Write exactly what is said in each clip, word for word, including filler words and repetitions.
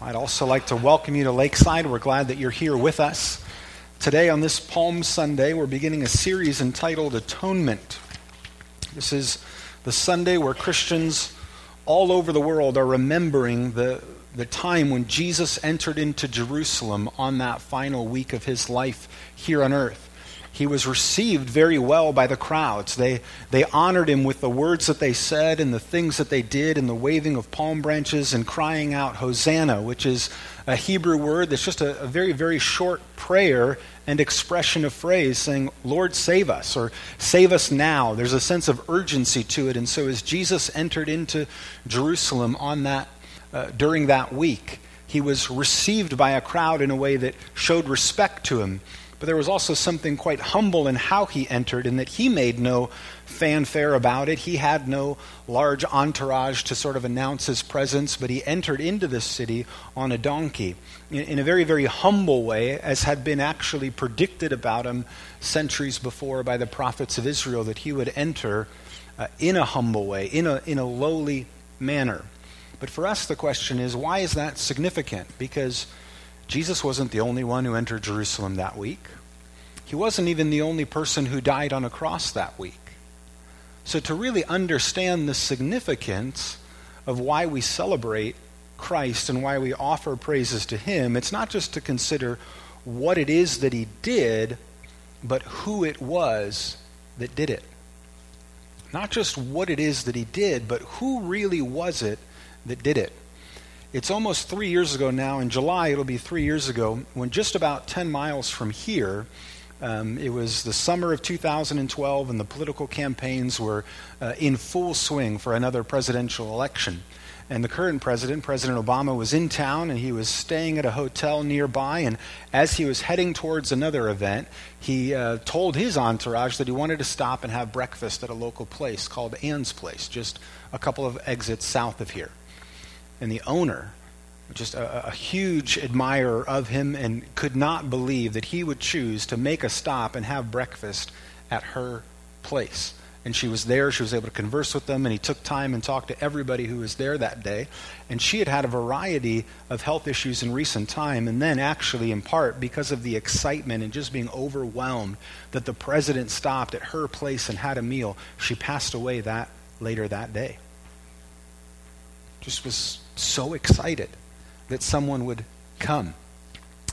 I'd also like to welcome you to Lakeside. We're glad that you're here with us. Today on this Palm Sunday, we're beginning a series entitled Atonement. This is the Sunday where Christians all over the world are remembering the, the time when Jesus entered into Jerusalem on that final week of his life here on earth. He was received very well by the crowds. They, they honored him with the words that they said and the things that they did and the waving of palm branches and crying out Hosanna, which is a Hebrew word that's just a, a very, very short prayer and expression of phrase saying, Lord, save us, or save us now. There's a sense of urgency to it. And so as Jesus entered into Jerusalem on that uh, during that week, he was received by a crowd in a way that showed respect to him. But there was also something quite humble in how he entered, in that he made no fanfare about it. He had no large entourage to sort of announce his presence, but he entered into this city on a donkey in a very, very humble way, as had been actually predicted about him centuries before by the prophets of Israel, that he would enter uh, in a humble way, in a, in a lowly manner. But for us, the question is, why is that significant? Because Jesus wasn't the only one who entered Jerusalem that week. He wasn't even the only person who died on a cross that week. So to really understand the significance of why we celebrate Christ and why we offer praises to him, it's not just to consider what it is that he did, but who it was that did it. Not just what it is that he did, but who really was it that did it. It's almost three years ago now. In July, it'll be three years ago, when just about ten miles from here, um, it was the summer of two thousand twelve, and the political campaigns were uh, in full swing for another presidential election. And the current president, President Obama, was in town, and he was staying at a hotel nearby. And as he was heading towards another event, he uh, told his entourage that he wanted to stop and have breakfast at a local place called Ann's Place, just a couple of exits south of here. And the owner, just a, a huge admirer of him, and could not believe that he would choose to make a stop and have breakfast at her place. And she was there. She was able to converse with them, and he took time and talked to everybody who was there that day. And she had had a variety of health issues in recent time, and then actually in part because of the excitement and just being overwhelmed that the president stopped at her place and had a meal, she passed away that later that day. Just was so excited that someone would come.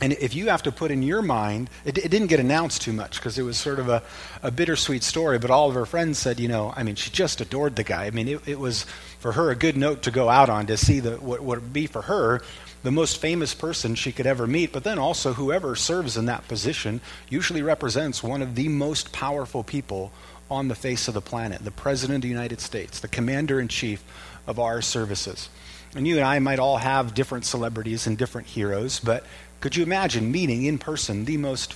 And if you have to put in your mind, it, it didn't get announced too much because it was sort of a, a bittersweet story, but all of her friends said, you know, I mean, she just adored the guy. I mean, it, it was for her a good note to go out on, to see the, what, what would be for her the most famous person she could ever meet. But then also whoever serves in that position usually represents one of the most powerful people on the face of the planet, the President of the United States, the Commander-in-Chief of our services. And you and I might all have different celebrities and different heroes, but could you imagine meeting in person the most,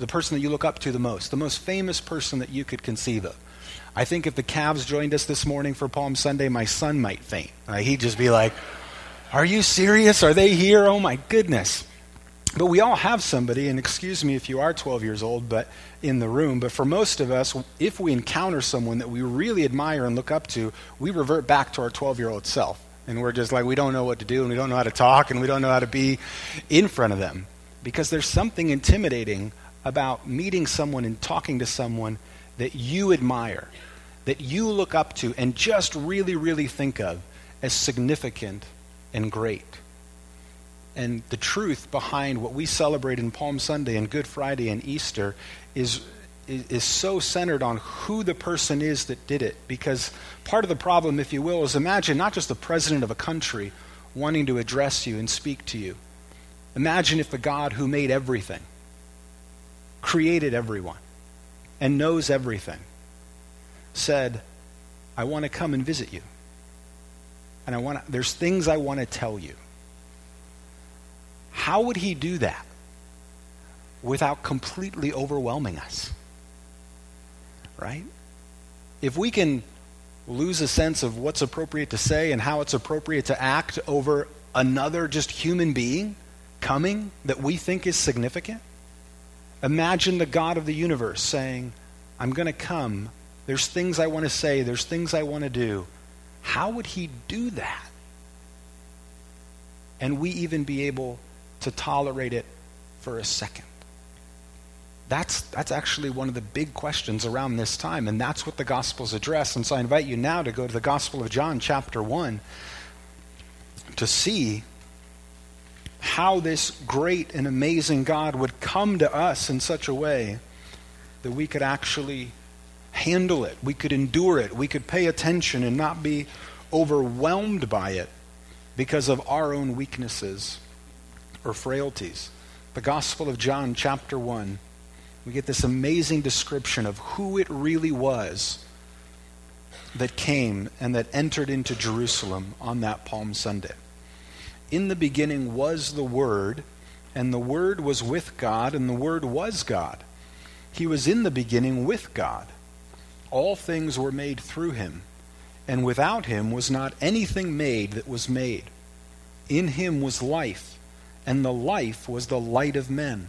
the person that you look up to the most, the most famous person that you could conceive of? I think if the Cavs joined us this morning for Palm Sunday, my son might faint. Uh, he'd just be like, are you serious? Are they here? Oh my goodness. But we all have somebody, and excuse me if you are twelve years old, but in the room, but for most of us, if we encounter someone that we really admire and look up to, we revert back to our twelve-year-old self. And we're just like, we don't know what to do, and we don't know how to talk, and we don't know how to be in front of them. Because there's something intimidating about meeting someone and talking to someone that you admire, that you look up to, and just really, really think of as significant and great. And the truth behind what we celebrate in Palm Sunday and Good Friday and Easter is, is is so centered on who the person is that did it. Because part of the problem, if you will, is imagine not just the president of a country wanting to address you and speak to you. Imagine if the God who made everything, created everyone, and knows everything, said, I want to come and visit you. And I want to, there's things I want to tell you. How would he do that without completely overwhelming us, right? If we can lose a sense of what's appropriate to say and how it's appropriate to act over another just human being coming that we think is significant, imagine the God of the universe saying, I'm going to come. There's things I want to say. There's things I want to do. How would he do that? and we even be able to tolerate it for a second? That's, that's actually one of the big questions around this time, and that's what the Gospels address. And so I invite you now to go to the Gospel of John, chapter one, to see how this great and amazing God would come to us in such a way that we could actually handle it, we could endure it, we could pay attention and not be overwhelmed by it because of our own weaknesses or frailties. The Gospel of John, chapter one, we get this amazing description of who it really was that came and that entered into Jerusalem on that Palm Sunday. In the beginning was the Word, and the Word was with God, and the Word was God. He was in the beginning with God. All things were made through him, and without him was not anything made that was made. In him was life, and the life was the light of men.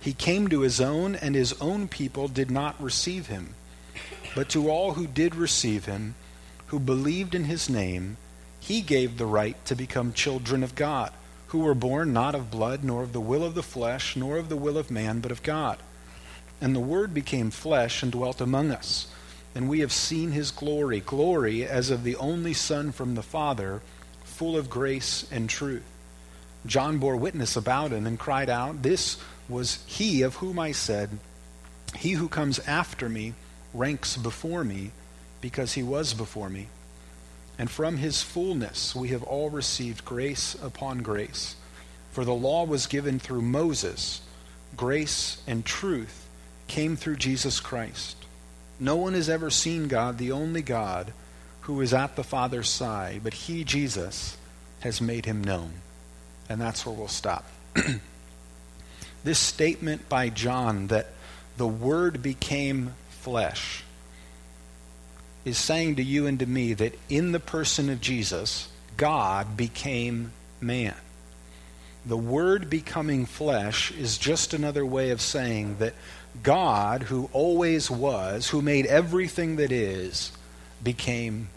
He came to his own, and his own people did not receive him. But to all who did receive him, who believed in his name, he gave the right to become children of God, who were born not of blood, nor of the will of the flesh, nor of the will of man, but of God. And the Word became flesh and dwelt among us, and we have seen his glory, glory as of the only Son from the Father, full of grace and truth. John bore witness about him and cried out, "This was he of whom I said, 'He who comes after me ranks before me, because he was before me.'" And from his fullness we have all received grace upon grace. For the law was given through Moses. Grace and truth came through Jesus Christ. No one has ever seen God, the only God, who is at the Father's side, but he, Jesus, has made him known. And that's where we'll stop. This statement by John that the Word became flesh is saying to you and to me that in the person of Jesus, God became man. The Word becoming flesh is just another way of saying that God, who always was, who made everything that is, became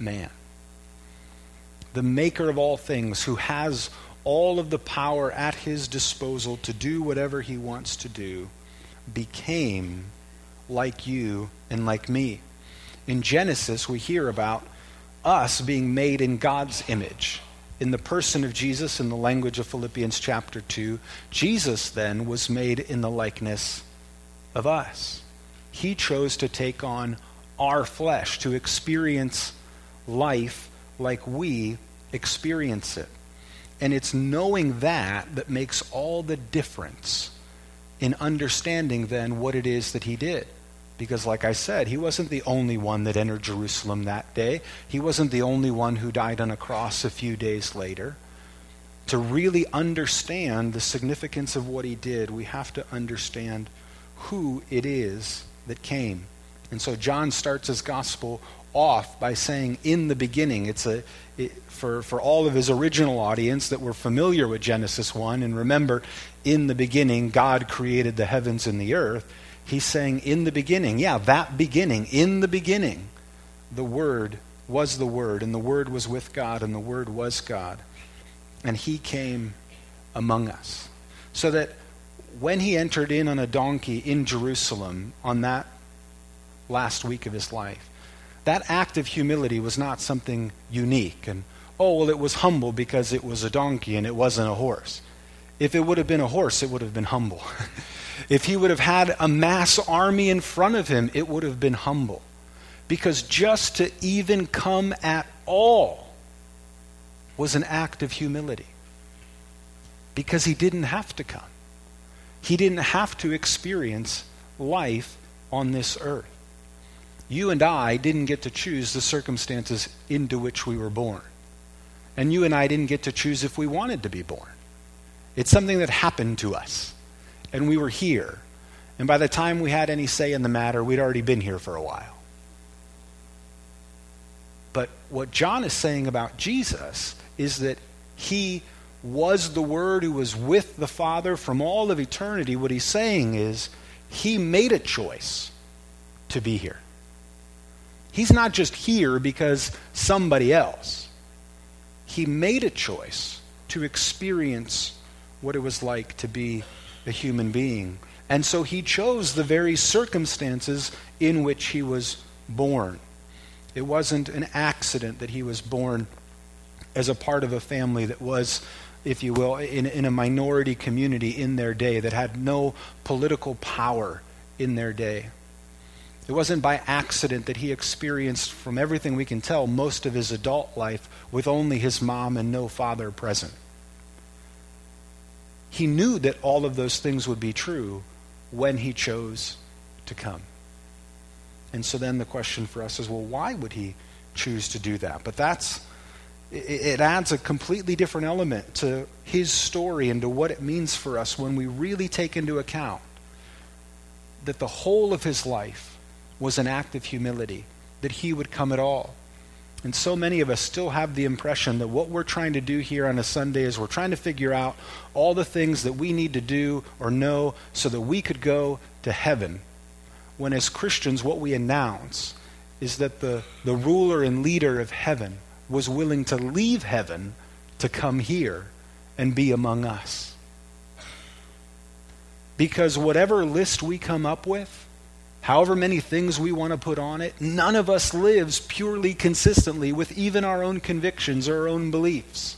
man. The maker of all things, who has all of the power at his disposal to do whatever he wants to do, became like you and like me. In Genesis, we hear about us being made in God's image, in the person of Jesus, in the language of Philippians chapter two. Jesus then was made in the likeness of us. He chose to take on our flesh, to experience life like we experience it. And it's knowing that that makes all the difference in understanding then what it is that he did. Because like I said, he wasn't the only one that entered Jerusalem that day. He wasn't the only one who died on a cross a few days later. To really understand the significance of what he did, we have to understand who it is that came. And so John starts his gospel off by saying, in the beginning. It's a it, for, for all of his original audience that were familiar with Genesis one, and remember, in the beginning, God created the heavens and the earth. He's saying, in the beginning, yeah, that beginning, in the beginning, the Word was the Word, and the Word was with God, and the Word was God. And he came among us. So that when he entered in on a donkey in Jerusalem on that last week of his life, that act of humility was not something unique. And, oh, well, it was humble because it was a donkey and it wasn't a horse. If it would have been a horse, it would have been humble. If he would have had a mass army in front of him, it would have been humble. Because just to even come at all was an act of humility. Because he didn't have to come. He didn't have to experience life on this earth. You and I didn't get to choose the circumstances into which we were born. And you and I didn't get to choose if we wanted to be born. It's something that happened to us. And we were here. And by the time we had any say in the matter, we'd already been here for a while. But what John is saying about Jesus is that he was the Word who was with the Father from all of eternity. What he's saying is he made a choice to be here. He's not just here because somebody else. He made a choice to experience what it was like to be a human being. And so he chose the very circumstances in which he was born. It wasn't an accident that he was born as a part of a family that was, if you will, in, in a minority community in their day that had no political power in their day. It wasn't by accident that he experienced, from everything we can tell, most of his adult life with only his mom and no father present. He knew that all of those things would be true when he chose to come. And so then the question for us is, well, why would he choose to do that? But that's, it adds a completely different element to his story and to what it means for us when we really take into account that the whole of his life was an act of humility, that he would come at all. And so many of us still have the impression that what we're trying to do here on a Sunday is we're trying to figure out all the things that we need to do or know so that we could go to heaven. When as Christians, what we announce is that the, the ruler and leader of heaven was willing to leave heaven to come here and be among us. Because whatever list we come up with, however many things we want to put on it, none of us lives purely consistently with even our own convictions or our own beliefs.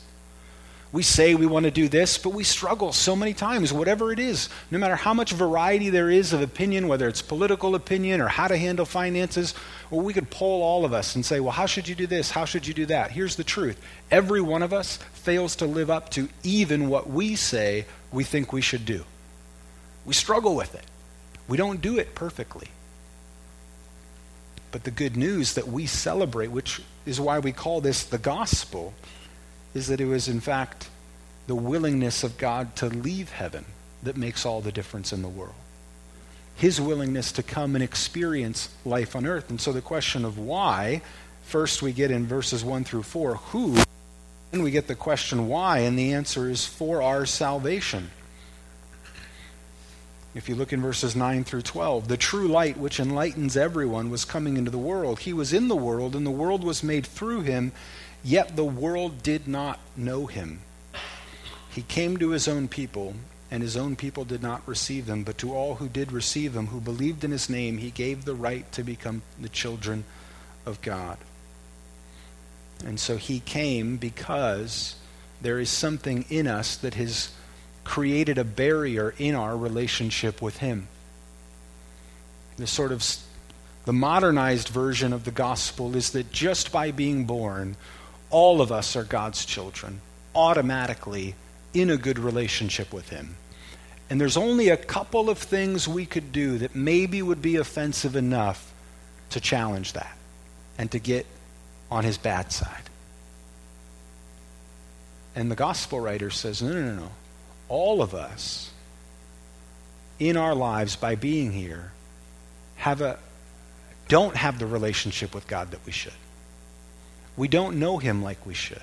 We say we want to do this, but we struggle so many times, whatever it is, no matter how much variety there is of opinion, whether it's political opinion or how to handle finances, or we could poll all of us and say, well, how should you do this? How should you do that? Here's the truth. Every one of us fails to live up to even what we say we think we should do. We struggle with it. We don't do it perfectly. But the good news that we celebrate, which is why we call this the gospel, is that it was, in fact, the willingness of God to leave heaven that makes all the difference in the world. His willingness to come and experience life on earth. And so the question of why, first we get in verses one through four, who? Then we get the question why, and the answer is for our salvation. If you look in verses nine through twelve, the true light which enlightens everyone was coming into the world. He was in the world, and the world was made through him, yet the world did not know him. He came to his own people, and his own people did not receive him. But to all who did receive him, who believed in his name, he gave the right to become the children of God. And so he came because there is something in us that has created a barrier in our relationship with him. The sort of the modernized version of the gospel is that just by being born, all of us are God's children, automatically in a good relationship with him. And there's only a couple of things we could do that maybe would be offensive enough to challenge that and to get on his bad side. And the gospel writer says, no, no, no, no. All of us in our lives by being here have a don't have the relationship with God that we should. We don't know him like we should.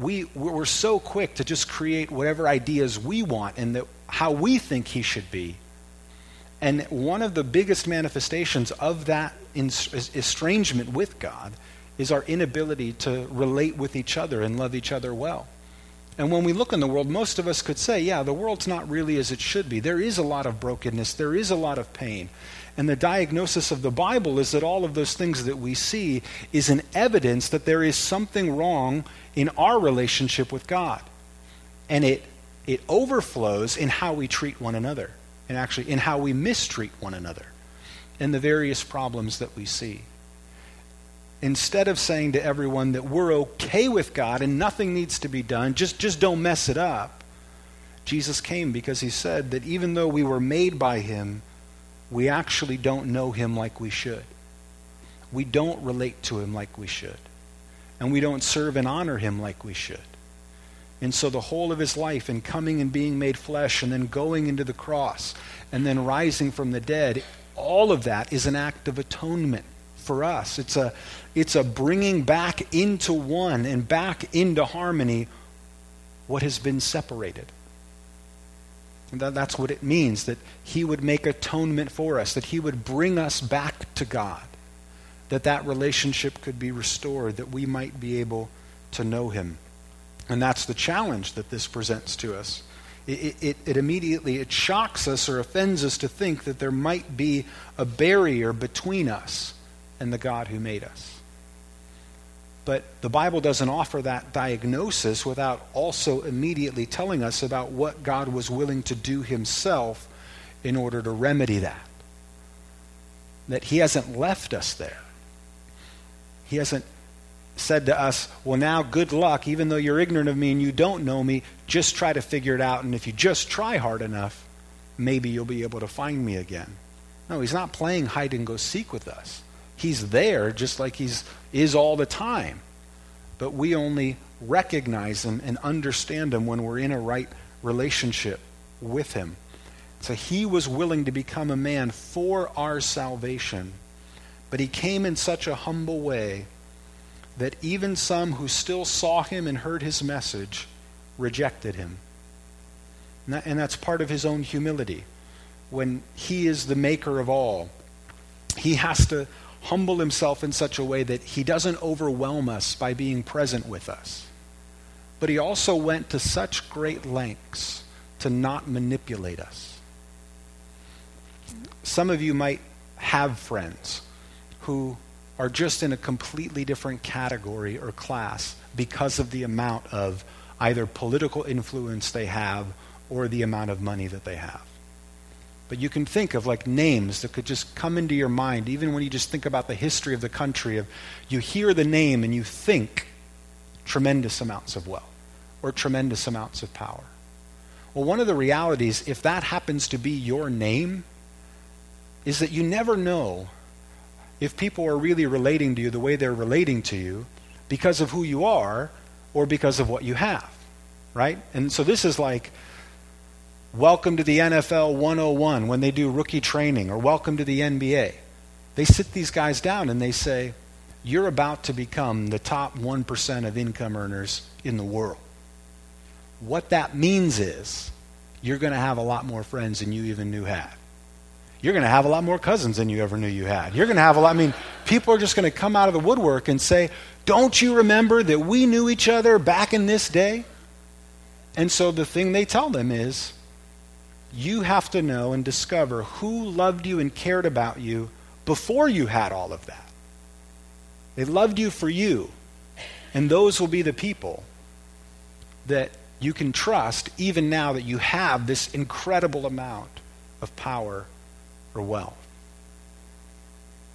We, we're so quick to just create whatever ideas we want and that, how we think he should be. And one of the biggest manifestations of that estrangement with God is our inability to relate with each other and love each other well. And when we look in the world, most of us could say, yeah, the world's not really as it should be. There is a lot of brokenness. There is a lot of pain. And the diagnosis of the Bible is that all of those things that we see is an evidence that there is something wrong in our relationship with God. And it it overflows in how we treat one another, and actually in how we mistreat one another, and the various problems that we see. Instead of saying to everyone that we're okay with God and nothing needs to be done, just, just don't mess it up, Jesus came because he said that even though we were made by him, we actually don't know him like we should. We don't relate to him like we should. and we don't serve and honor him like we should. And so the whole of his life in coming and being made flesh and then going into the cross and then rising from the dead, all of that is an act of atonement for us. It's a, it's a bringing back into one and back into harmony what has been separated. And that, that's what it means, that he would make atonement for us, that he would bring us back to God, that that relationship could be restored, that we might be able to know him. And that's the challenge that this presents to us. It, it, it immediately, it shocks us or offends us to think that there might be a barrier between us and the God who made us. But the Bible doesn't offer that diagnosis without also immediately telling us about what God was willing to do himself in order to remedy that. That he hasn't left us there. He hasn't said to us, well, now good luck, even though you're ignorant of me and you don't know me, just try to figure it out, and if you just try hard enough, maybe you'll be able to find me again. No, he's not playing hide and go seek with us. He's there just like he's is all the time. But we only recognize him and understand him when we're in a right relationship with him. So he was willing to become a man for our salvation, but he came in such a humble way that even some who still saw him and heard his message rejected him. And, that, and that's part of his own humility. When he is the maker of all, he has to humble himself in such a way that he doesn't overwhelm us by being present with us. But he also went to such great lengths to not manipulate us. Some of you might have friends who are just in a completely different category or class because of the amount of either political influence they have or the amount of money that they have. But you can think of like names that could just come into your mind, even when you just think about the history of the country. Of you hear the name and you think tremendous amounts of wealth or tremendous amounts of power. Well, one of the realities, if that happens to be your name, is that you never know if people are really relating to you the way they're relating to you because of who you are or because of what you have, right? And so this is like, welcome to the N F L one oh one when they do rookie training, or welcome to the N B A. They sit these guys down and they say, you're about to become the top one percent of income earners in the world. What that means is you're going to have a lot more friends than you even knew had. You're going to have a lot more cousins than you ever knew you had. You're going to have a lot, I mean, people are just going to come out of the woodwork and say, don't you remember that we knew each other back in this day? And so the thing they tell them is, you have to know and discover who loved you and cared about you before you had all of that. They loved you for you, and those will be the people that you can trust even now that you have this incredible amount of power or wealth.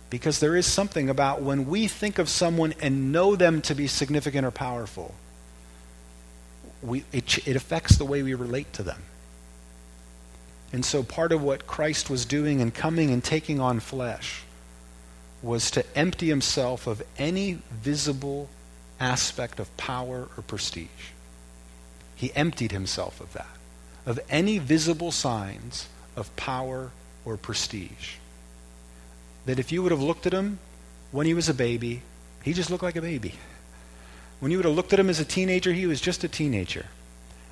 Because there is something about when we think of someone and know them to be significant or powerful, we, it, it affects the way we relate to them. And so part of what Christ was doing and coming and taking on flesh was to empty himself of any visible aspect of power or prestige. He emptied himself of that, of any visible signs of power or prestige. That if you would have looked at him when he was a baby, he just looked like a baby. When you would have looked at him as a teenager, he was just a teenager.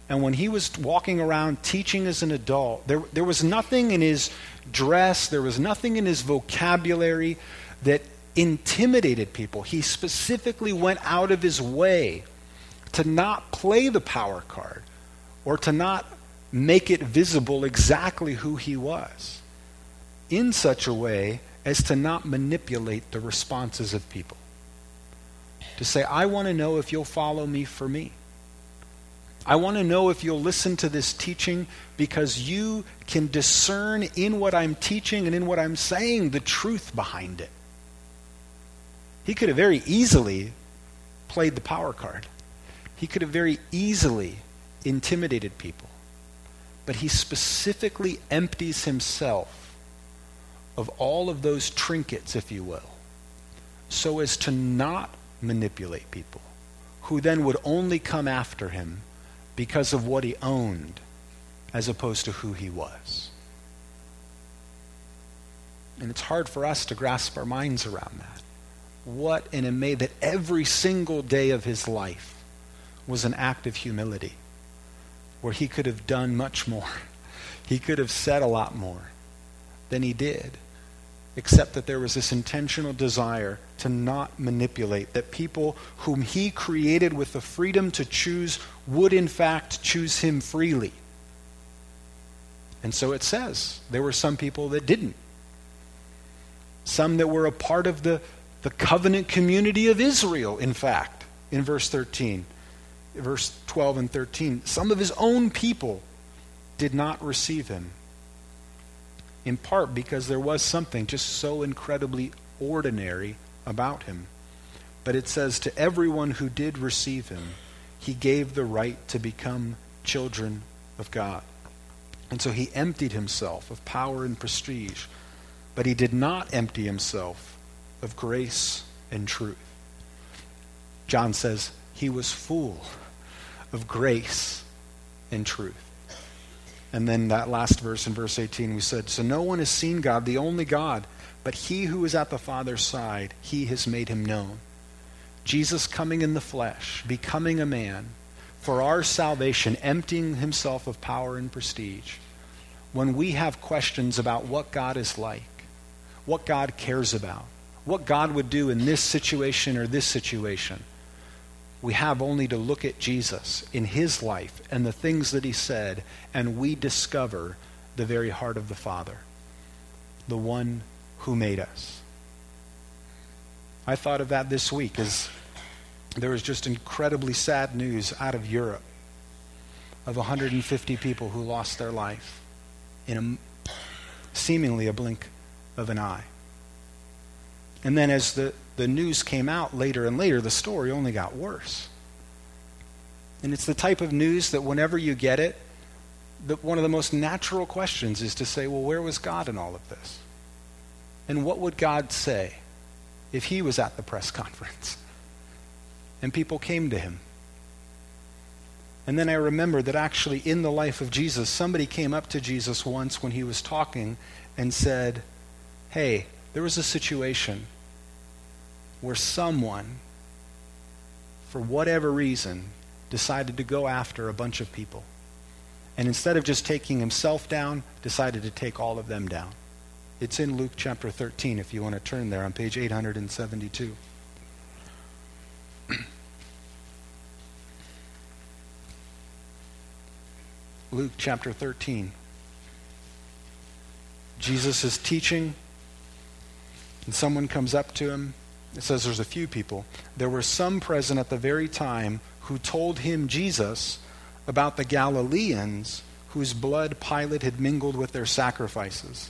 And when he was walking around teaching as an adult, there, there was nothing in his dress, there was nothing in his vocabulary that intimidated people. He specifically went out of his way to not play the power card or to not make it visible exactly who he was, in such a way as to not manipulate the responses of people. To say, I want to know if you'll follow me for me. I want to know if you'll listen to this teaching because you can discern in what I'm teaching and in what I'm saying the truth behind it. He could have very easily played the power card. He could have very easily intimidated people. But he specifically empties himself of all of those trinkets, if you will, so as to not manipulate people, who then would only come after him because of what he owned as opposed to who he was. And it's hard for us to grasp our minds around that. What an amazing, that every single day of his life was an act of humility where he could have done much more. He could have said a lot more than he did, except that there was this intentional desire to not manipulate, that people whom he created with the freedom to choose would in fact choose him freely. And so it says there were some people that didn't. Some that were a part of the, the covenant community of Israel, in fact, in verse thirteen, verse twelve and thirteen. Some of his own people did not receive him, in part because there was something just so incredibly ordinary about him. But it says, to everyone who did receive him, he gave the right to become children of God. And so he emptied himself of power and prestige, but he did not empty himself of grace and truth. John says he was full of grace and truth. And then that last verse in verse eighteen, we said, so no one has seen God, the only God, but he who is at the Father's side, he has made him known. Jesus coming in the flesh, becoming a man for our salvation, emptying himself of power and prestige. When we have questions about what God is like, what God cares about, what God would do in this situation or this situation, we have only to look at Jesus in his life and the things that he said, and we discover the very heart of the Father, the one who made us. I thought of that this week as there was just incredibly sad news out of Europe of one hundred fifty people who lost their life in a, seemingly a blink of an eye. And then as the, the news came out later and later, the story only got worse. And it's the type of news that whenever you get it, the, one of the most natural questions is to say, well, where was God in all of this? And what would God say if he was at the press conference and people came to him? And then I remember that actually in the life of Jesus, somebody came up to Jesus once when he was talking and said, hey, there was a situation where someone, for whatever reason, decided to go after a bunch of people. And instead of just taking himself down, decided to take all of them down. It's in Luke chapter thirteen, if you want to turn there, on page eight hundred seventy-two. Luke chapter thirteen. Jesus is teaching, and someone comes up to him. It says there's a few people. There were some present at the very time who told him, Jesus, about the Galileans whose blood Pilate had mingled with their sacrifices.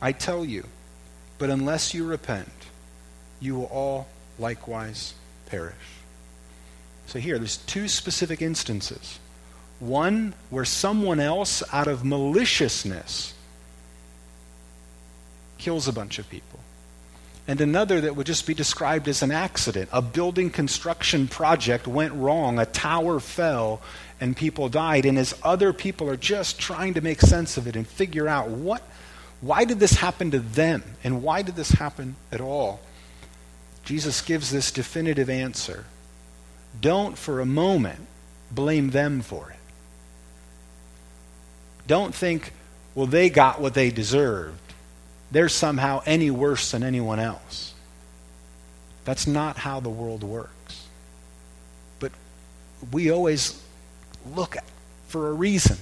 I tell you. But unless you repent, you will all likewise perish. So here, there's two specific instances. One where someone else, out of maliciousness, kills a bunch of people. And another that would just be described as an accident. A building construction project went wrong, a tower fell, and people died. And as other people are just trying to make sense of it and figure out what, why did this happen to them? And why did this happen at all? Jesus gives this definitive answer. Don't for a moment blame them for it. Don't think, well, they got what they deserved. They're somehow any worse than anyone else. That's not how the world works. But we always look for a reason.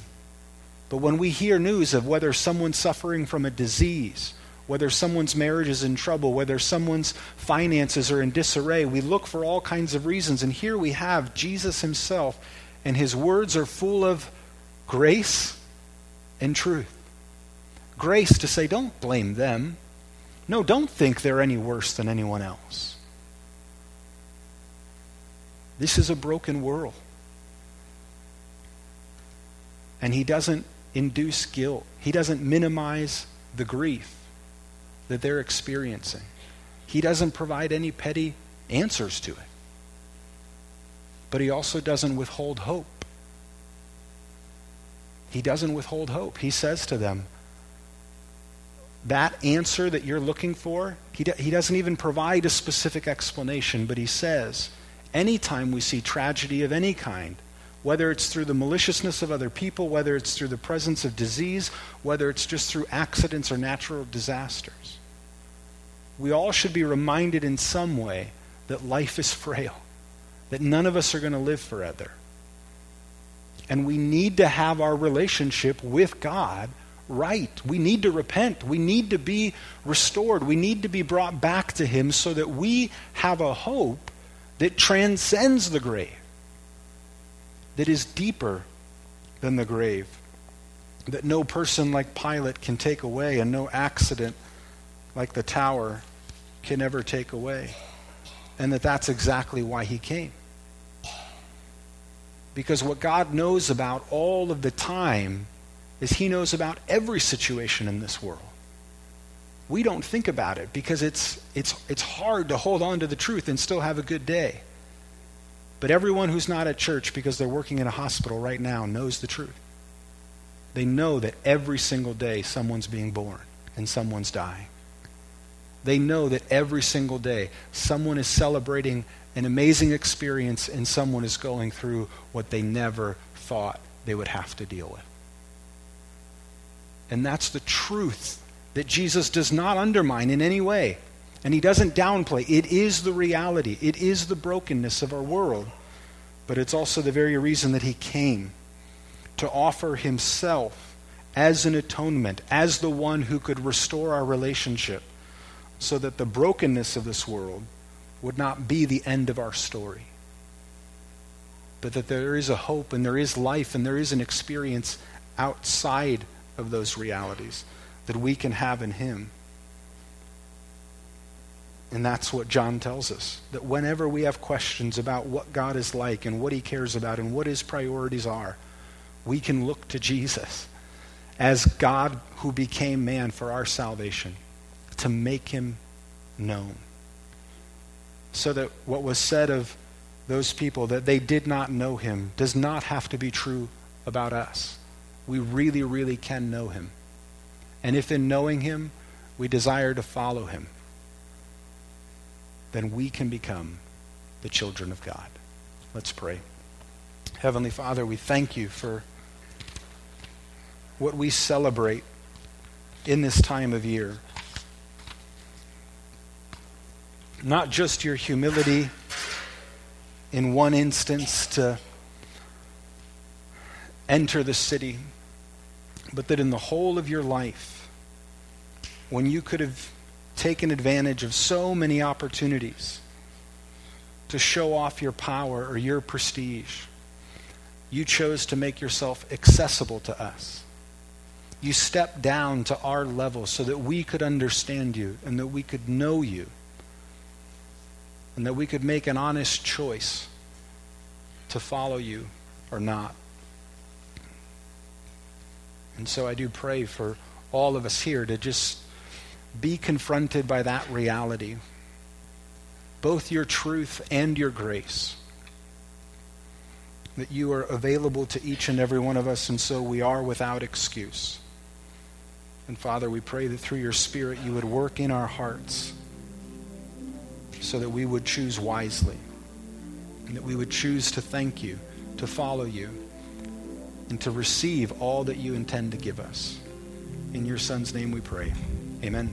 But when we hear news of whether someone's suffering from a disease whether someone's marriage is in trouble, whether someone's finances are in disarray. We look for all kinds of reasons. And here we have Jesus himself, and his words are full of grace and truth. Grace to say, don't blame them. No, don't think they're any worse than anyone else. This is a broken world. And he doesn't induce guilt. He doesn't minimize the grief that they're experiencing. He doesn't provide any petty answers to it. But he also doesn't withhold hope. He doesn't withhold hope. He says to them, that answer that you're looking for, he, do, he doesn't even provide a specific explanation, but he says, anytime we see tragedy of any kind, whether it's through the maliciousness of other people, whether it's through the presence of disease, whether it's just through accidents or natural disasters, we all should be reminded in some way that life is frail, that none of us are going to live forever. And we need to have our relationship with God right. We need to repent. We need to be restored. We need to be brought back to him so that we have a hope that transcends the grave, that is deeper than the grave, that no person like Pilate can take away, and no accident like the tower can ever take away. And that that's exactly why he came. Because what God knows about all of the time is he knows about every situation in this world. We don't think about it because it's it's it's hard to hold on to the truth and still have a good day. But everyone who's not at church because they're working in a hospital right now knows the truth. They know that every single day someone's being born and someone's dying. They know that every single day someone is celebrating an amazing experience and someone is going through what they never thought they would have to deal with. And that's the truth that Jesus does not undermine in any way. And he doesn't downplay. It is the reality. It is the brokenness of our world. But it's also the very reason that he came, to offer himself as an atonement, as the one who could restore our relationship, so that the brokenness of this world would not be the end of our story. But that there is a hope and there is life and there is an experience outside of those realities that we can have in him. And that's what John tells us, that whenever we have questions about what God is like and what he cares about and what his priorities are, we can look to Jesus as God who became man for our salvation, to make him known. So that what was said of those people, that they did not know him, does not have to be true about us. We really, really can know him. And if in knowing him, we desire to follow him, then we can become the children of God. Let's pray. Heavenly Father, we thank you for what we celebrate in this time of year. Not just your humility in one instance to enter the city, but that in the whole of your life, when you could have taken advantage of so many opportunities to show off your power or your prestige, you chose to make yourself accessible to us. You stepped down to our level so that we could understand you and that we could know you and that we could make an honest choice to follow you or not. And so I do pray for all of us here to just be confronted by that reality, both your truth and your grace, that you are available to each and every one of us, and so we are without excuse. And Father, we pray that through your Spirit you would work in our hearts so that we would choose wisely, and that we would choose to thank you, to follow you, and to receive all that you intend to give us. In your Son's name we pray. Amen.